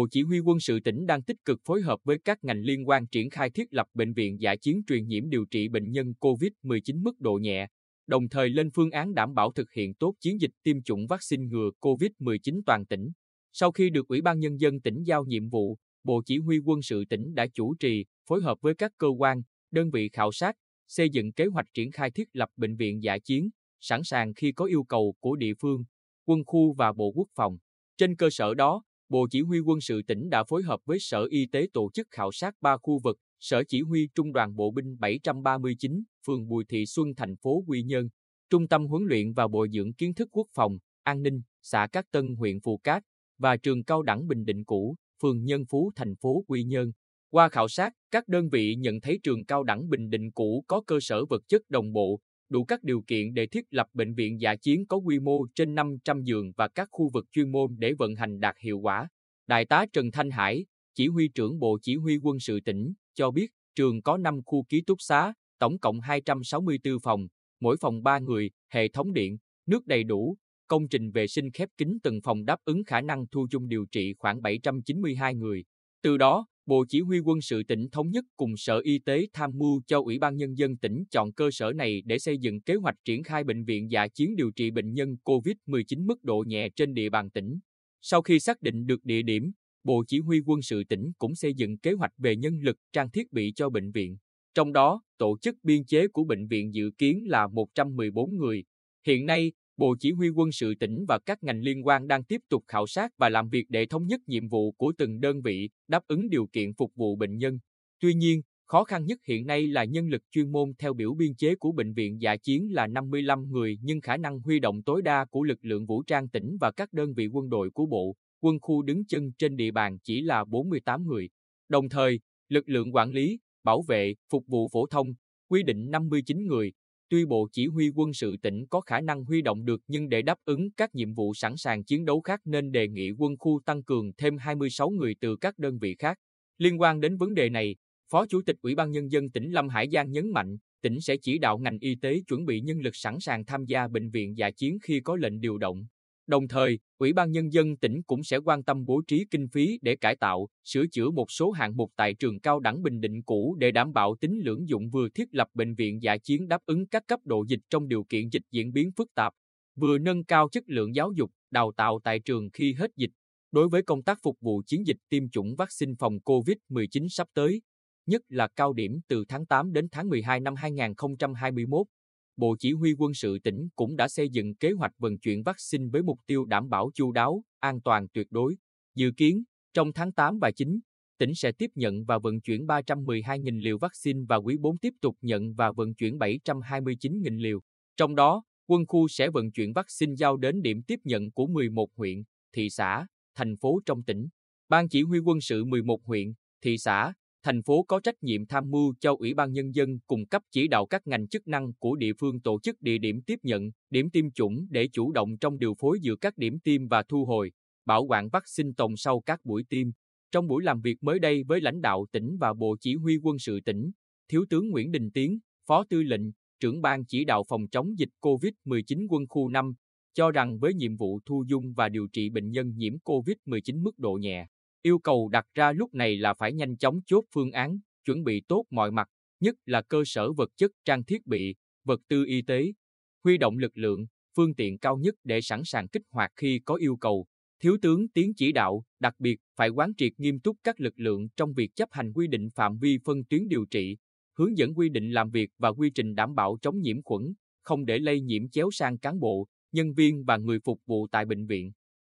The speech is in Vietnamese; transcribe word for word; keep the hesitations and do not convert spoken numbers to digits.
Bộ Chỉ huy Quân sự tỉnh đang tích cực phối hợp với các ngành liên quan triển khai thiết lập bệnh viện dã chiến truyền nhiễm điều trị bệnh nhân covid mười chín mức độ nhẹ, đồng thời lên phương án đảm bảo thực hiện tốt chiến dịch tiêm chủng vaccine ngừa covid mười chín toàn tỉnh. Sau khi được Ủy ban Nhân dân tỉnh giao nhiệm vụ, Bộ Chỉ huy Quân sự tỉnh đã chủ trì, phối hợp với các cơ quan, đơn vị khảo sát, xây dựng kế hoạch triển khai thiết lập bệnh viện dã chiến, sẵn sàng khi có yêu cầu của địa phương, quân khu và Bộ Quốc phòng. Trên cơ sở đó, Bộ Chỉ huy Quân sự tỉnh đã phối hợp với Sở Y tế tổ chức khảo sát ba khu vực, Sở Chỉ huy Trung đoàn Bộ binh bảy trăm ba mươi chín, phường Bùi Thị Xuân, thành phố Quy Nhơn, Trung tâm huấn luyện và bồi dưỡng kiến thức quốc phòng, an ninh, xã Cát Tân, huyện Phù Cát và Trường Cao đẳng Bình Định cũ, phường Nhân Phú, thành phố Quy Nhơn. Qua khảo sát, các đơn vị nhận thấy Trường Cao đẳng Bình Định cũ có cơ sở vật chất đồng bộ, đủ các điều kiện để thiết lập bệnh viện dã chiến có quy mô trên năm trăm giường và các khu vực chuyên môn để vận hành đạt hiệu quả. Đại tá Trần Thanh Hải, Chỉ huy trưởng Bộ Chỉ huy Quân sự tỉnh, cho biết trường có năm khu ký túc xá, tổng cộng hai trăm sáu mươi tư phòng, mỗi phòng ba người, hệ thống điện, nước đầy đủ, công trình vệ sinh khép kín, từng phòng đáp ứng khả năng thu dung điều trị khoảng bảy trăm chín mươi hai người. Từ đó, Bộ Chỉ huy Quân sự tỉnh thống nhất cùng Sở Y tế tham mưu cho Ủy ban Nhân dân tỉnh chọn cơ sở này để xây dựng kế hoạch triển khai bệnh viện dã chiến điều trị bệnh nhân covid mười chín mức độ nhẹ trên địa bàn tỉnh. Sau khi xác định được địa điểm, Bộ Chỉ huy Quân sự tỉnh cũng xây dựng kế hoạch về nhân lực, trang thiết bị cho bệnh viện. Trong đó, tổ chức biên chế của bệnh viện dự kiến là một trăm mười bốn người. Hiện nay, Bộ Chỉ huy Quân sự tỉnh và các ngành liên quan đang tiếp tục khảo sát và làm việc để thống nhất nhiệm vụ của từng đơn vị, đáp ứng điều kiện phục vụ bệnh nhân. Tuy nhiên, khó khăn nhất hiện nay là nhân lực chuyên môn. Theo biểu biên chế của bệnh viện dã chiến là năm mươi lăm người, nhưng khả năng huy động tối đa của lực lượng vũ trang tỉnh và các đơn vị quân đội của bộ, quân khu đứng chân trên địa bàn chỉ là bốn mươi tám người. Đồng thời, lực lượng quản lý, bảo vệ, phục vụ phổ thông, quy định năm mươi chín người. Tuy Bộ Chỉ huy Quân sự tỉnh có khả năng huy động được nhưng để đáp ứng các nhiệm vụ sẵn sàng chiến đấu khác nên đề nghị quân khu tăng cường thêm hai mươi sáu người từ các đơn vị khác. Liên quan đến vấn đề này, Phó Chủ tịch Ủy ban Nhân dân tỉnh Lâm Hải Giang nhấn mạnh, tỉnh sẽ chỉ đạo ngành y tế chuẩn bị nhân lực sẵn sàng tham gia bệnh viện dã chiến khi có lệnh điều động. Đồng thời, Ủy ban Nhân dân tỉnh cũng sẽ quan tâm bố trí kinh phí để cải tạo, sửa chữa một số hạng mục tại Trường Cao đẳng Bình Định cũ để đảm bảo tính lưỡng dụng, vừa thiết lập bệnh viện dã chiến đáp ứng các cấp độ dịch trong điều kiện dịch diễn biến phức tạp, vừa nâng cao chất lượng giáo dục, đào tạo tại trường khi hết dịch. Đối với công tác phục vụ chiến dịch tiêm chủng vaccine phòng covid mười chín sắp tới, nhất là cao điểm từ tháng tám đến tháng mười hai năm hai nghìn không trăm hai mươi mốt, Bộ Chỉ huy Quân sự tỉnh cũng đã xây dựng kế hoạch vận chuyển vaccine với mục tiêu đảm bảo chu đáo, an toàn tuyệt đối. Dự kiến, trong tháng tám và chín, tỉnh sẽ tiếp nhận và vận chuyển ba trăm mười hai nghìn liều vaccine và quý bốn tiếp tục nhận và vận chuyển bảy trăm hai mươi chín nghìn liều. Trong đó, quân khu sẽ vận chuyển vaccine giao đến điểm tiếp nhận của mười một huyện, thị xã, thành phố trong tỉnh. Ban Chỉ huy Quân sự mười một huyện, thị xã, thành phố có trách nhiệm tham mưu cho Ủy ban Nhân dân cung cấp chỉ đạo các ngành chức năng của địa phương tổ chức địa điểm tiếp nhận, điểm tiêm chủng để chủ động trong điều phối giữa các điểm tiêm và thu hồi, bảo quản vaccine tồn sau các buổi tiêm. Trong buổi làm việc mới đây với lãnh đạo tỉnh và Bộ Chỉ huy Quân sự tỉnh, Thiếu tướng Nguyễn Đình Tiến, Phó Tư lệnh, trưởng Ban Chỉ đạo phòng chống dịch covid mười chín quân khu năm, cho rằng với nhiệm vụ thu dung và điều trị bệnh nhân nhiễm covid mười chín mức độ nhẹ, yêu cầu đặt ra lúc này là phải nhanh chóng chốt phương án, chuẩn bị tốt mọi mặt, nhất là cơ sở vật chất, trang thiết bị, vật tư y tế, huy động lực lượng, phương tiện cao nhất để sẵn sàng kích hoạt khi có yêu cầu. Thiếu tướng Tiến chỉ đạo, đặc biệt phải quán triệt nghiêm túc các lực lượng trong việc chấp hành quy định phạm vi phân tuyến điều trị, hướng dẫn quy định làm việc và quy trình đảm bảo chống nhiễm khuẩn, không để lây nhiễm chéo sang cán bộ, nhân viên và người phục vụ tại bệnh viện.